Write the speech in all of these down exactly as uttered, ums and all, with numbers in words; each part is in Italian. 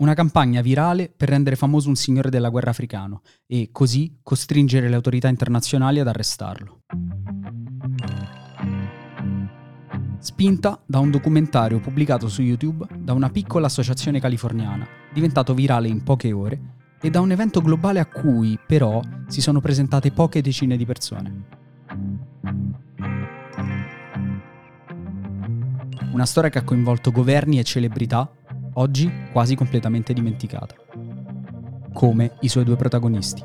Una campagna virale per rendere famoso un signore della guerra africano e, così, costringere le autorità internazionali ad arrestarlo. Spinta da un documentario pubblicato su YouTube da una piccola associazione californiana, diventato virale in poche ore, e da un evento globale a cui, però, si sono presentate poche decine di persone. Una storia che ha coinvolto governi e celebrità, oggi quasi completamente dimenticata. Come i suoi due protagonisti.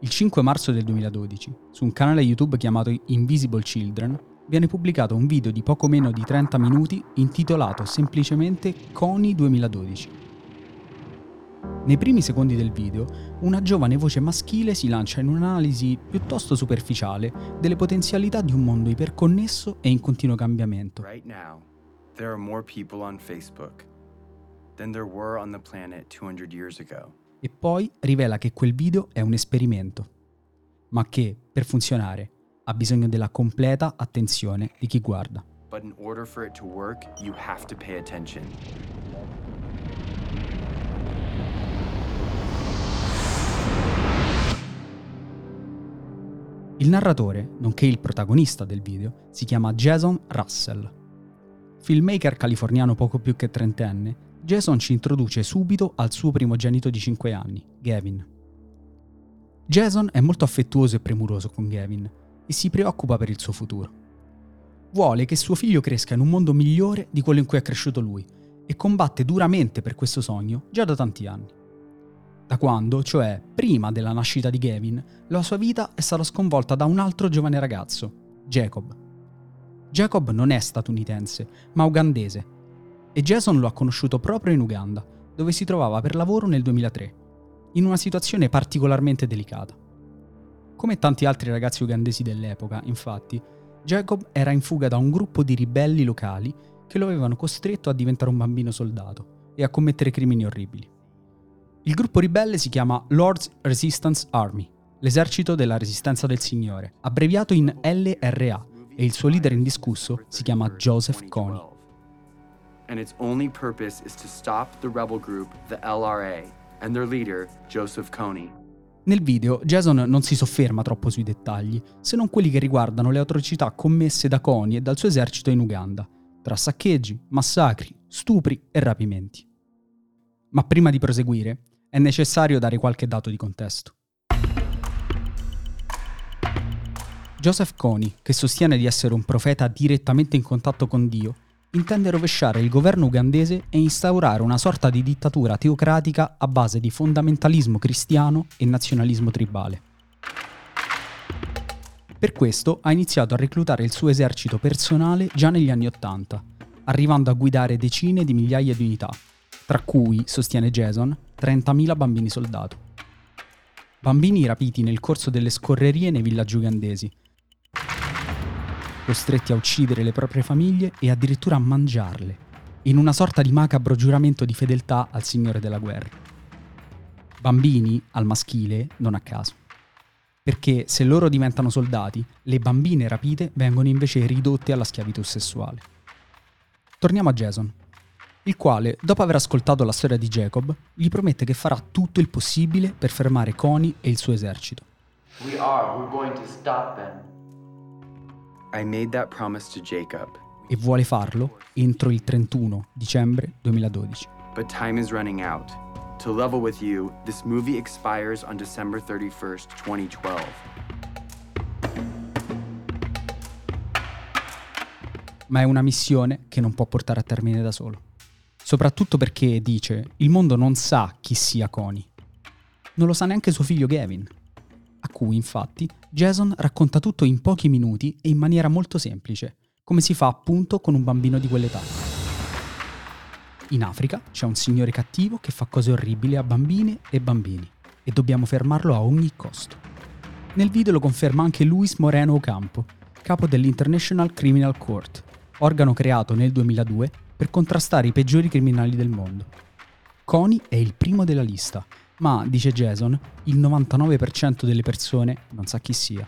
Il cinque marzo del duemiladodici, su un canale YouTube chiamato Invisible Children, viene pubblicato un video di poco meno di trenta minuti intitolato semplicemente Kony duemiladodici. Nei primi secondi del video, una giovane voce maschile si lancia in un'analisi piuttosto superficiale delle potenzialità di un mondo iperconnesso e in continuo cambiamento. Right now, there are more people on Facebook than there were on the planet two hundred years ago. E poi rivela che quel video è un esperimento, ma che, per funzionare, ha bisogno della completa attenzione di chi guarda. But in order for it to work, you have to pay attention. Il narratore, nonché il protagonista del video, si chiama Jason Russell. Filmmaker californiano poco più che trentenne, Jason ci introduce subito al suo primogenito di cinque anni, Gavin. Jason è molto affettuoso e premuroso con Gavin e si preoccupa per il suo futuro. Vuole che suo figlio cresca in un mondo migliore di quello in cui è cresciuto lui e combatte duramente per questo sogno già da tanti anni. Da quando, cioè prima della nascita di Gavin, la sua vita è stata sconvolta da un altro giovane ragazzo, Jacob. Jacob non è statunitense, ma ugandese, e Jason lo ha conosciuto proprio in Uganda, dove si trovava per lavoro nel duemilatré, in una situazione particolarmente delicata. Come tanti altri ragazzi ugandesi dell'epoca, infatti, Jacob era in fuga da un gruppo di ribelli locali che lo avevano costretto a diventare un bambino soldato e a commettere crimini orribili. Il gruppo ribelle si chiama Lord's Resistance Army, l'esercito della resistenza del Signore, abbreviato in L R A, e il suo leader indiscusso si chiama Joseph Kony. And its only purpose is to stop the rebel group, the L R A, and their leader, Joseph Kony. Nel video, Jason non si sofferma troppo sui dettagli, se non quelli che riguardano le atrocità commesse da Kony e dal suo esercito in Uganda, tra saccheggi, massacri, stupri e rapimenti. Ma prima di proseguire, è necessario dare qualche dato di contesto. Joseph Kony, che sostiene di essere un profeta direttamente in contatto con Dio, intende rovesciare il governo ugandese e instaurare una sorta di dittatura teocratica a base di fondamentalismo cristiano e nazionalismo tribale. Per questo ha iniziato a reclutare il suo esercito personale già negli anni Ottanta, arrivando a guidare decine di migliaia di unità, tra cui, sostiene Jason, trentamila bambini soldato. Bambini rapiti nel corso delle scorrerie nei villaggi ugandesi, costretti a uccidere le proprie famiglie e addirittura a mangiarle, in una sorta di macabro giuramento di fedeltà al Signore della guerra. Bambini, al maschile, non a caso. Perché se loro diventano soldati, le bambine rapite vengono invece ridotte alla schiavitù sessuale. Torniamo a Jason, il quale, dopo aver ascoltato la storia di Jacob, gli promette che farà tutto il possibile per fermare Kony e il suo esercito. We are, we're going to stop them. I made that promise to Jacob. E vuole farlo entro il trentuno dicembre duemiladodici. But time is running out. To level with you, this movie expires on December thirty-first, twenty twelve. Ma è una missione che non può portare a termine da solo. Soprattutto perché, dice, il mondo non sa chi sia Kony. Non lo sa neanche suo figlio Gavin, a cui infatti Jason racconta tutto in pochi minuti e in maniera molto semplice, come si fa appunto con un bambino di quell'età. In Africa c'è un signore cattivo che fa cose orribili a bambine e bambini, e dobbiamo fermarlo a ogni costo. Nel video lo conferma anche Luis Moreno Ocampo, capo dell'International Criminal Court, organo creato nel duemiladue per contrastare i peggiori criminali del mondo. Kony è il primo della lista, ma, dice Jason, il novantanove per cento delle persone non sa chi sia.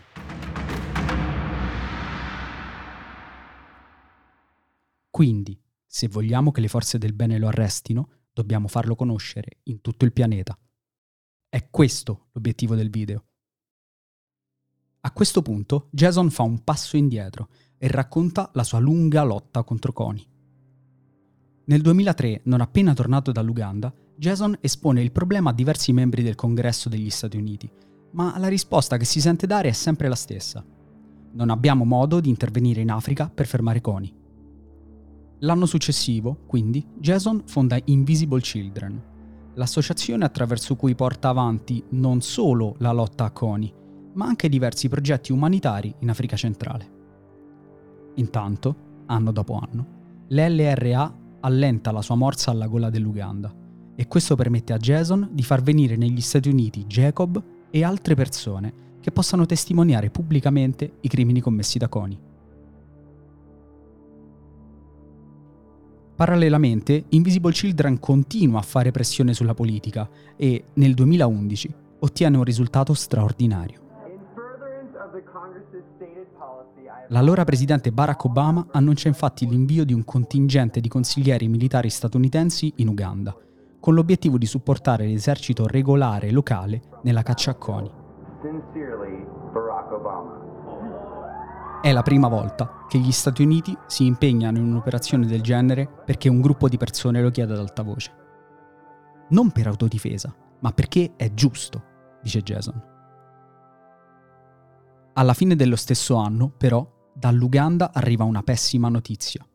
Quindi, se vogliamo che le forze del bene lo arrestino, dobbiamo farlo conoscere in tutto il pianeta. È questo l'obiettivo del video. A questo punto, Jason fa un passo indietro e racconta la sua lunga lotta contro Kony. Nel duemilatré, non appena tornato dall'Uganda, Jason espone il problema a diversi membri del Congresso degli Stati Uniti, ma la risposta che si sente dare è sempre la stessa. Non abbiamo modo di intervenire in Africa per fermare Kony. L'anno successivo, quindi, Jason fonda Invisible Children, l'associazione attraverso cui porta avanti non solo la lotta a Kony, ma anche diversi progetti umanitari in Africa centrale. Intanto, anno dopo anno, l'L R A allenta la sua morsa alla gola dell'Uganda e questo permette a Jason di far venire negli Stati Uniti Jacob e altre persone che possano testimoniare pubblicamente i crimini commessi da Kony. Parallelamente, Invisible Children continua a fare pressione sulla politica e, nel duemilaundici, ottiene un risultato straordinario. L'allora presidente Barack Obama annuncia infatti l'invio di un contingente di consiglieri militari statunitensi in Uganda, con l'obiettivo di supportare l'esercito regolare locale nella caccia a Kony. È la prima volta che gli Stati Uniti si impegnano in un'operazione del genere perché un gruppo di persone lo chiede ad alta voce. Non per autodifesa, ma perché è giusto, dice Jason. Alla fine dello stesso anno, però, dall'Uganda arriva una pessima notizia.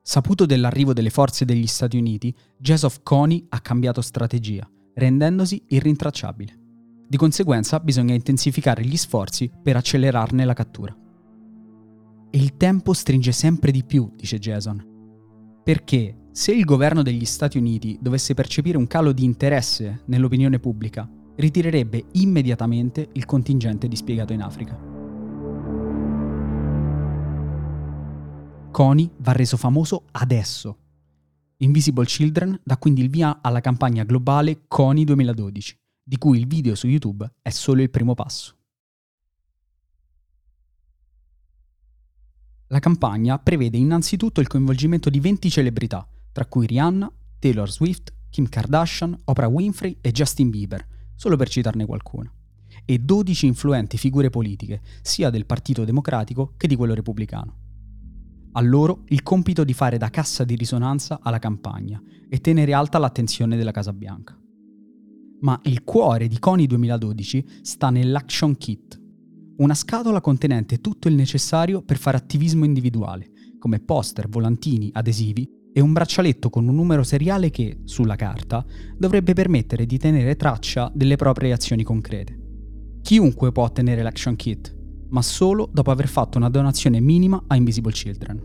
Saputo dell'arrivo delle forze degli Stati Uniti, Joseph Kony ha cambiato strategia, rendendosi irrintracciabile. Di conseguenza bisogna intensificare gli sforzi per accelerarne la cattura. E il tempo stringe sempre di più, dice Jason. Perché se il governo degli Stati Uniti dovesse percepire un calo di interesse nell'opinione pubblica, ritirerebbe immediatamente il contingente dispiegato in Africa. Kony va reso famoso adesso. Invisible Children dà quindi il via alla campagna globale Kony duemiladodici, di cui il video su YouTube è solo il primo passo. La campagna prevede innanzitutto il coinvolgimento di venti celebrità, tra cui Rihanna, Taylor Swift, Kim Kardashian, Oprah Winfrey e Justin Bieber, solo per citarne qualcuno, e dodici influenti figure politiche, sia del Partito Democratico che di quello repubblicano. A loro il compito di fare da cassa di risonanza alla campagna e tenere alta l'attenzione della Casa Bianca. Ma il cuore di Kony duemiladodici sta nell'Action Kit, una scatola contenente tutto il necessario per fare attivismo individuale, come poster, volantini, adesivi e un braccialetto con un numero seriale che, sulla carta, dovrebbe permettere di tenere traccia delle proprie azioni concrete. Chiunque può ottenere l'Action Kit, ma solo dopo aver fatto una donazione minima a Invisible Children.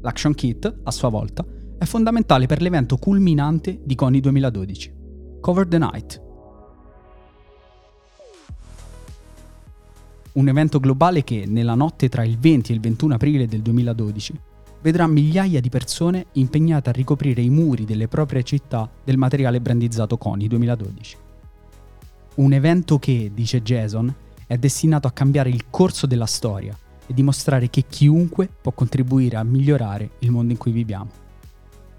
L'Action Kit, a sua volta, è fondamentale per l'evento culminante di Kony duemiladodici, Cover the Night. Un evento globale che, nella notte tra il venti e il ventuno aprile del duemiladodici, vedrà migliaia di persone impegnate a ricoprire i muri delle proprie città del materiale brandizzato Kony duemiladodici. Un evento che, dice Jason, è destinato a cambiare il corso della storia e dimostrare che chiunque può contribuire a migliorare il mondo in cui viviamo.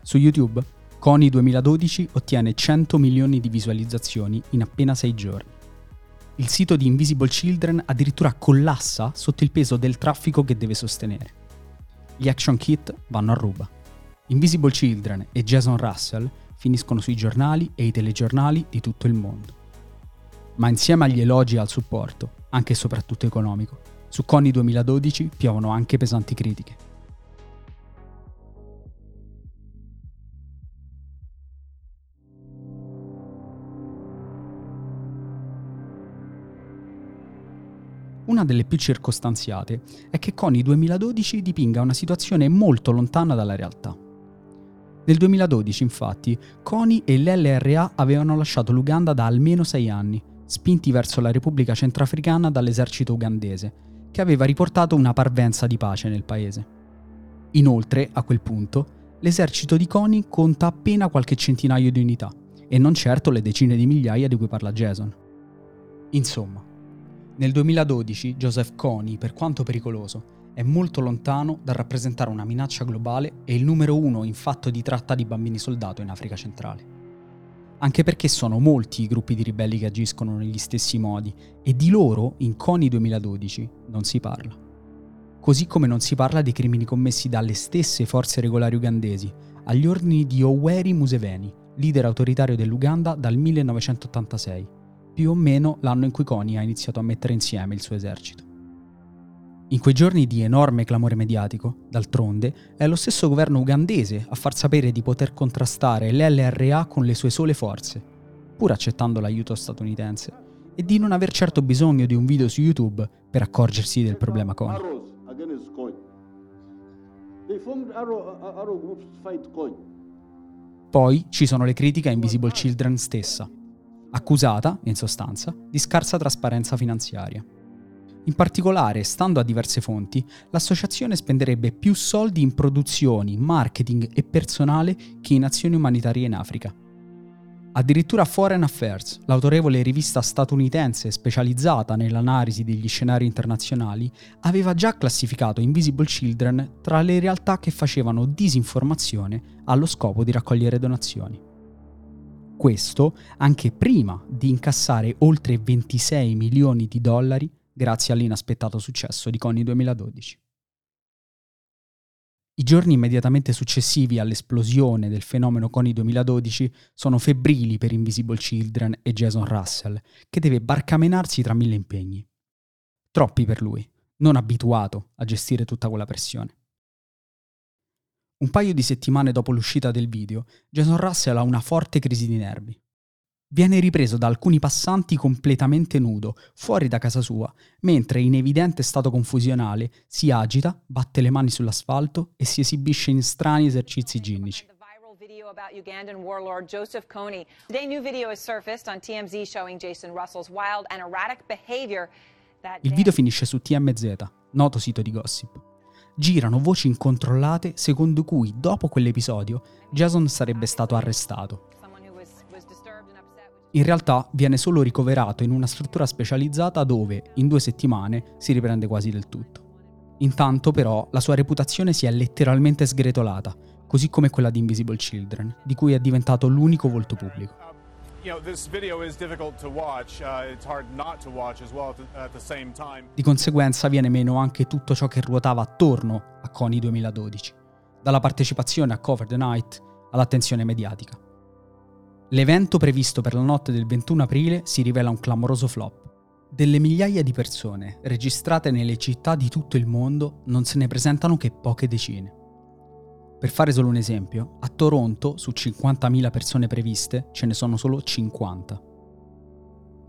Su YouTube, Kony duemiladodici ottiene cento milioni di visualizzazioni in appena sei giorni. Il sito di Invisible Children addirittura collassa sotto il peso del traffico che deve sostenere. Gli Action Kit vanno a ruba. Invisible Children e Jason Russell finiscono sui giornali e i telegiornali di tutto il mondo. Ma insieme agli elogi e al supporto, anche e soprattutto economico, su Kony duemiladodici piovono anche pesanti critiche. Una delle più circostanziate è che Kony duemiladodici dipinga una situazione molto lontana dalla realtà. Nel duemiladodici, infatti, Kony e l'L R A avevano lasciato l'Uganda da almeno sei anni, spinti verso la Repubblica Centrafricana dall'esercito ugandese, che aveva riportato una parvenza di pace nel paese. Inoltre, a quel punto, l'esercito di Kony conta appena qualche centinaio di unità, e non certo le decine di migliaia di cui parla Jason. Insomma, nel duemiladodici Joseph Kony, per quanto pericoloso, è molto lontano dal rappresentare una minaccia globale e il numero uno in fatto di tratta di bambini soldato in Africa centrale. Anche perché sono molti i gruppi di ribelli che agiscono negli stessi modi, e di loro in Kony duemiladodici non si parla. Così come non si parla dei crimini commessi dalle stesse forze regolari ugandesi, agli ordini di Yoweri Museveni, leader autoritario dell'Uganda dal millenovecentottantasei, più o meno l'anno in cui Kony ha iniziato a mettere insieme il suo esercito. In quei giorni di enorme clamore mediatico, d'altronde, è lo stesso governo ugandese a far sapere di poter contrastare l'L R A con le sue sole forze, pur accettando l'aiuto statunitense, e di non aver certo bisogno di un video su YouTube per accorgersi del problema Kony. Poi ci sono le critiche a Invisible Children stessa, accusata, in sostanza, di scarsa trasparenza finanziaria. In particolare, stando a diverse fonti, l'associazione spenderebbe più soldi in produzioni, marketing e personale che in azioni umanitarie in Africa. Addirittura Foreign Affairs, l'autorevole rivista statunitense specializzata nell'analisi degli scenari internazionali, aveva già classificato Invisible Children tra le realtà che facevano disinformazione allo scopo di raccogliere donazioni. Questo anche prima di incassare oltre ventisei milioni di dollari grazie all'inaspettato successo di Kony duemiladodici. I giorni immediatamente successivi all'esplosione del fenomeno Kony duemiladodici sono febbrili per Invisible Children e Jason Russell, che deve barcamenarsi tra mille impegni. Troppi per lui, non abituato a gestire tutta quella pressione. Un paio di settimane dopo l'uscita del video, Jason Russell ha una forte crisi di nervi. Viene ripreso da alcuni passanti completamente nudo, fuori da casa sua, mentre in evidente stato confusionale si agita, batte le mani sull'asfalto e si esibisce in strani esercizi ginnici. About Ugandan warlord Joseph Kony. Today new video has surfaced on T M Z showing Jason Russell's wild and erratic behavior. Il video finisce su T M Z, noto sito di gossip. Girano voci incontrollate secondo cui dopo quell'episodio Jason sarebbe stato arrestato. In realtà viene solo ricoverato in una struttura specializzata dove, in due settimane, si riprende quasi del tutto. Intanto, però, la sua reputazione si è letteralmente sgretolata, così come quella di Invisible Children, di cui è diventato l'unico volto pubblico. Di conseguenza viene meno anche tutto ciò che ruotava attorno a Kony duemiladodici, dalla partecipazione a Cover the Night all'attenzione mediatica. L'evento previsto per la notte del ventuno aprile si rivela un clamoroso flop. Delle migliaia di persone registrate nelle città di tutto il mondo non se ne presentano che poche decine. Per fare solo un esempio, a Toronto su cinquantamila persone previste ce ne sono solo cinquanta.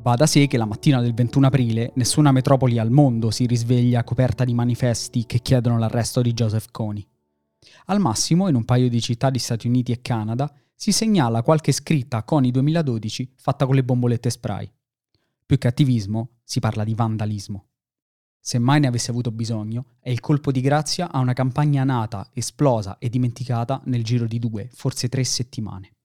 Va da sé che la mattina del ventuno aprile nessuna metropoli al mondo si risveglia coperta di manifesti che chiedono l'arresto di Joseph Kony. Al massimo, in un paio di città di Stati Uniti e Canada, si segnala qualche scritta Kony duemiladodici fatta con le bombolette spray. Più che attivismo, si parla di vandalismo. Se mai ne avesse avuto bisogno, è il colpo di grazia a una campagna nata, esplosa e dimenticata nel giro di due, forse tre settimane.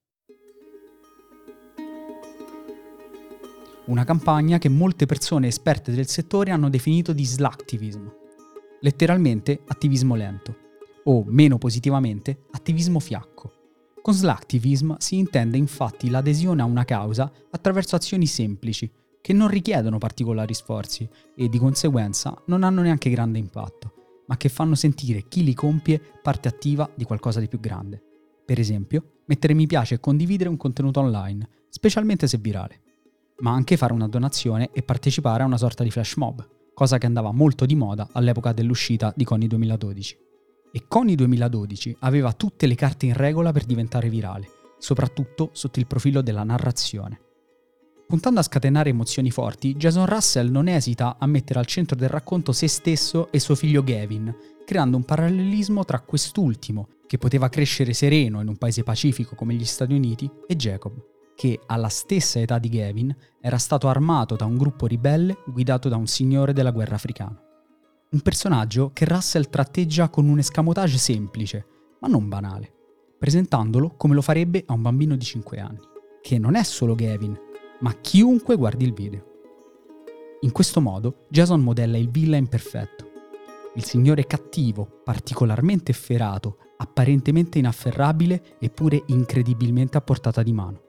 Una campagna che molte persone esperte del settore hanno definito di slacktivism. Letteralmente attivismo lento, o meno positivamente attivismo fiacco. Con slacktivism si intende infatti l'adesione a una causa attraverso azioni semplici, che non richiedono particolari sforzi e di conseguenza non hanno neanche grande impatto, ma che fanno sentire chi li compie parte attiva di qualcosa di più grande. Per esempio, mettere mi piace e condividere un contenuto online, specialmente se virale, ma anche fare una donazione e partecipare a una sorta di flash mob, cosa che andava molto di moda all'epoca dell'uscita di Kony duemiladodici. E Kony duemiladodici aveva tutte le carte in regola per diventare virale, soprattutto sotto il profilo della narrazione. Puntando a scatenare emozioni forti, Jason Russell non esita a mettere al centro del racconto se stesso e suo figlio Gavin, creando un parallelismo tra quest'ultimo, che poteva crescere sereno in un paese pacifico come gli Stati Uniti, e Jacob, che alla stessa età di Gavin era stato armato da un gruppo ribelle guidato da un signore della guerra africano. Un personaggio che Russell tratteggia con un escamotage semplice, ma non banale, presentandolo come lo farebbe a un bambino di cinque anni, che non è solo Gavin, ma chiunque guardi il video. In questo modo Jason modella il villain perfetto, il signore cattivo, particolarmente efferato, apparentemente inafferrabile eppure incredibilmente a portata di mano,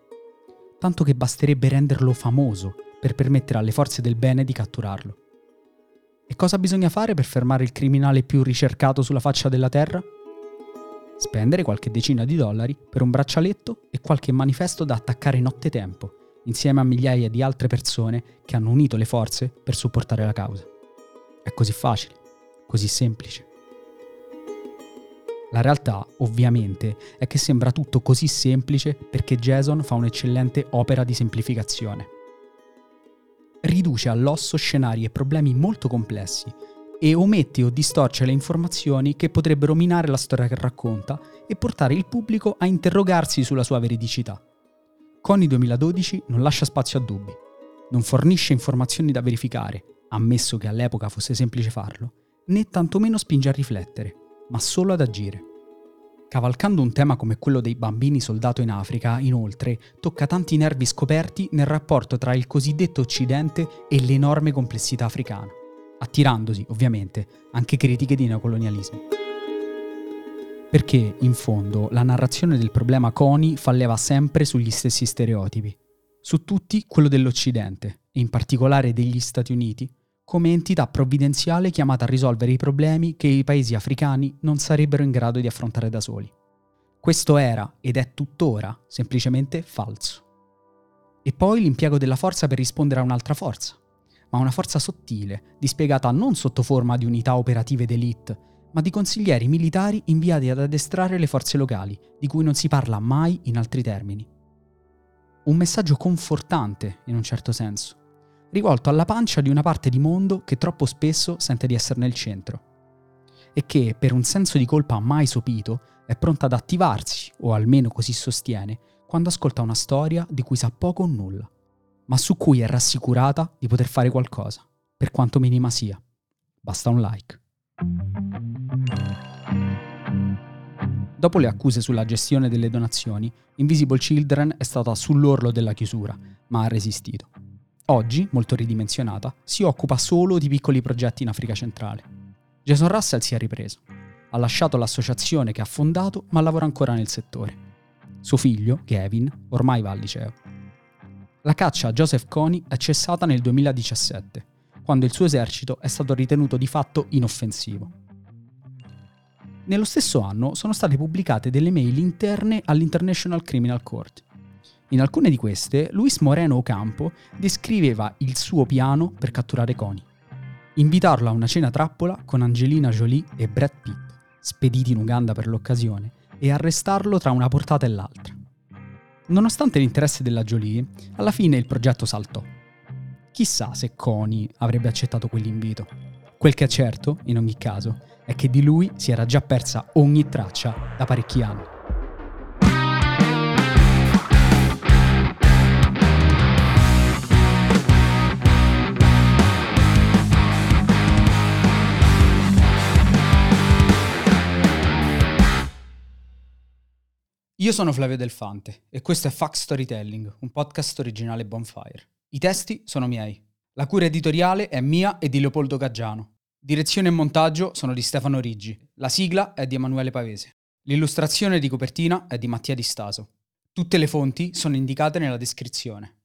tanto che basterebbe renderlo famoso per permettere alle forze del bene di catturarlo. E cosa bisogna fare per fermare il criminale più ricercato sulla faccia della terra? Spendere qualche decina di dollari per un braccialetto e qualche manifesto da attaccare nottetempo, insieme a migliaia di altre persone che hanno unito le forze per supportare la causa. È così facile, così semplice. La realtà, ovviamente, è che sembra tutto così semplice perché Jason fa un'eccellente opera di semplificazione. Riduce all'osso scenari e problemi molto complessi e omette o distorce le informazioni che potrebbero minare la storia che racconta e portare il pubblico a interrogarsi sulla sua veridicità. Kony duemiladodici non lascia spazio a dubbi, non fornisce informazioni da verificare, ammesso che all'epoca fosse semplice farlo, né tantomeno spinge a riflettere, ma solo ad agire. Cavalcando un tema come quello dei bambini soldato in Africa, inoltre, tocca tanti nervi scoperti nel rapporto tra il cosiddetto Occidente e l'enorme complessità africana, attirandosi, ovviamente, anche critiche di neocolonialismo. Perché, in fondo, la narrazione del problema Kony fa leva sempre sugli stessi stereotipi, su tutti quello dell'Occidente, e in particolare degli Stati Uniti, come entità provvidenziale chiamata a risolvere i problemi che i paesi africani non sarebbero in grado di affrontare da soli. Questo era, ed è tuttora, semplicemente falso. E poi l'impiego della forza per rispondere a un'altra forza, ma una forza sottile, dispiegata non sotto forma di unità operative d'élite, ma di consiglieri militari inviati ad addestrare le forze locali, di cui non si parla mai in altri termini. Un messaggio confortante, in un certo senso, rivolto alla pancia di una parte di mondo che troppo spesso sente di essere nel centro e che, per un senso di colpa mai sopito, è pronta ad attivarsi, o almeno così sostiene, quando ascolta una storia di cui sa poco o nulla, ma su cui è rassicurata di poter fare qualcosa, per quanto minima sia. Basta un like. Dopo le accuse sulla gestione delle donazioni, Invisible Children è stata sull'orlo della chiusura, ma ha resistito. Oggi, molto ridimensionata, si occupa solo di piccoli progetti in Africa centrale. Jason Russell si è ripreso. Ha lasciato l'associazione che ha fondato, ma lavora ancora nel settore. Suo figlio, Gavin, ormai va al liceo. La caccia a Joseph Kony è cessata nel duemiladiciassette, quando il suo esercito è stato ritenuto di fatto inoffensivo. Nello stesso anno sono state pubblicate delle mail interne all'International Criminal Court. In alcune di queste, Luis Moreno Ocampo descriveva il suo piano per catturare Kony. Invitarlo a una cena trappola con Angelina Jolie e Brad Pitt, spediti in Uganda per l'occasione, e arrestarlo tra una portata e l'altra. Nonostante l'interesse della Jolie, alla fine il progetto saltò. Chissà se Kony avrebbe accettato quell'invito. Quel che è certo, in ogni caso, è che di lui si era già persa ogni traccia da parecchi anni. Io sono Flavio Delfante e questo è Fact Storytelling, un podcast originale Bonfire. I testi sono miei. La cura editoriale è mia e di Leopoldo Caggiano. Direzione e montaggio sono di Stefano Riggi. La sigla è di Emanuele Pavese. L'illustrazione di copertina è di Mattia Distaso. Tutte le fonti sono indicate nella descrizione.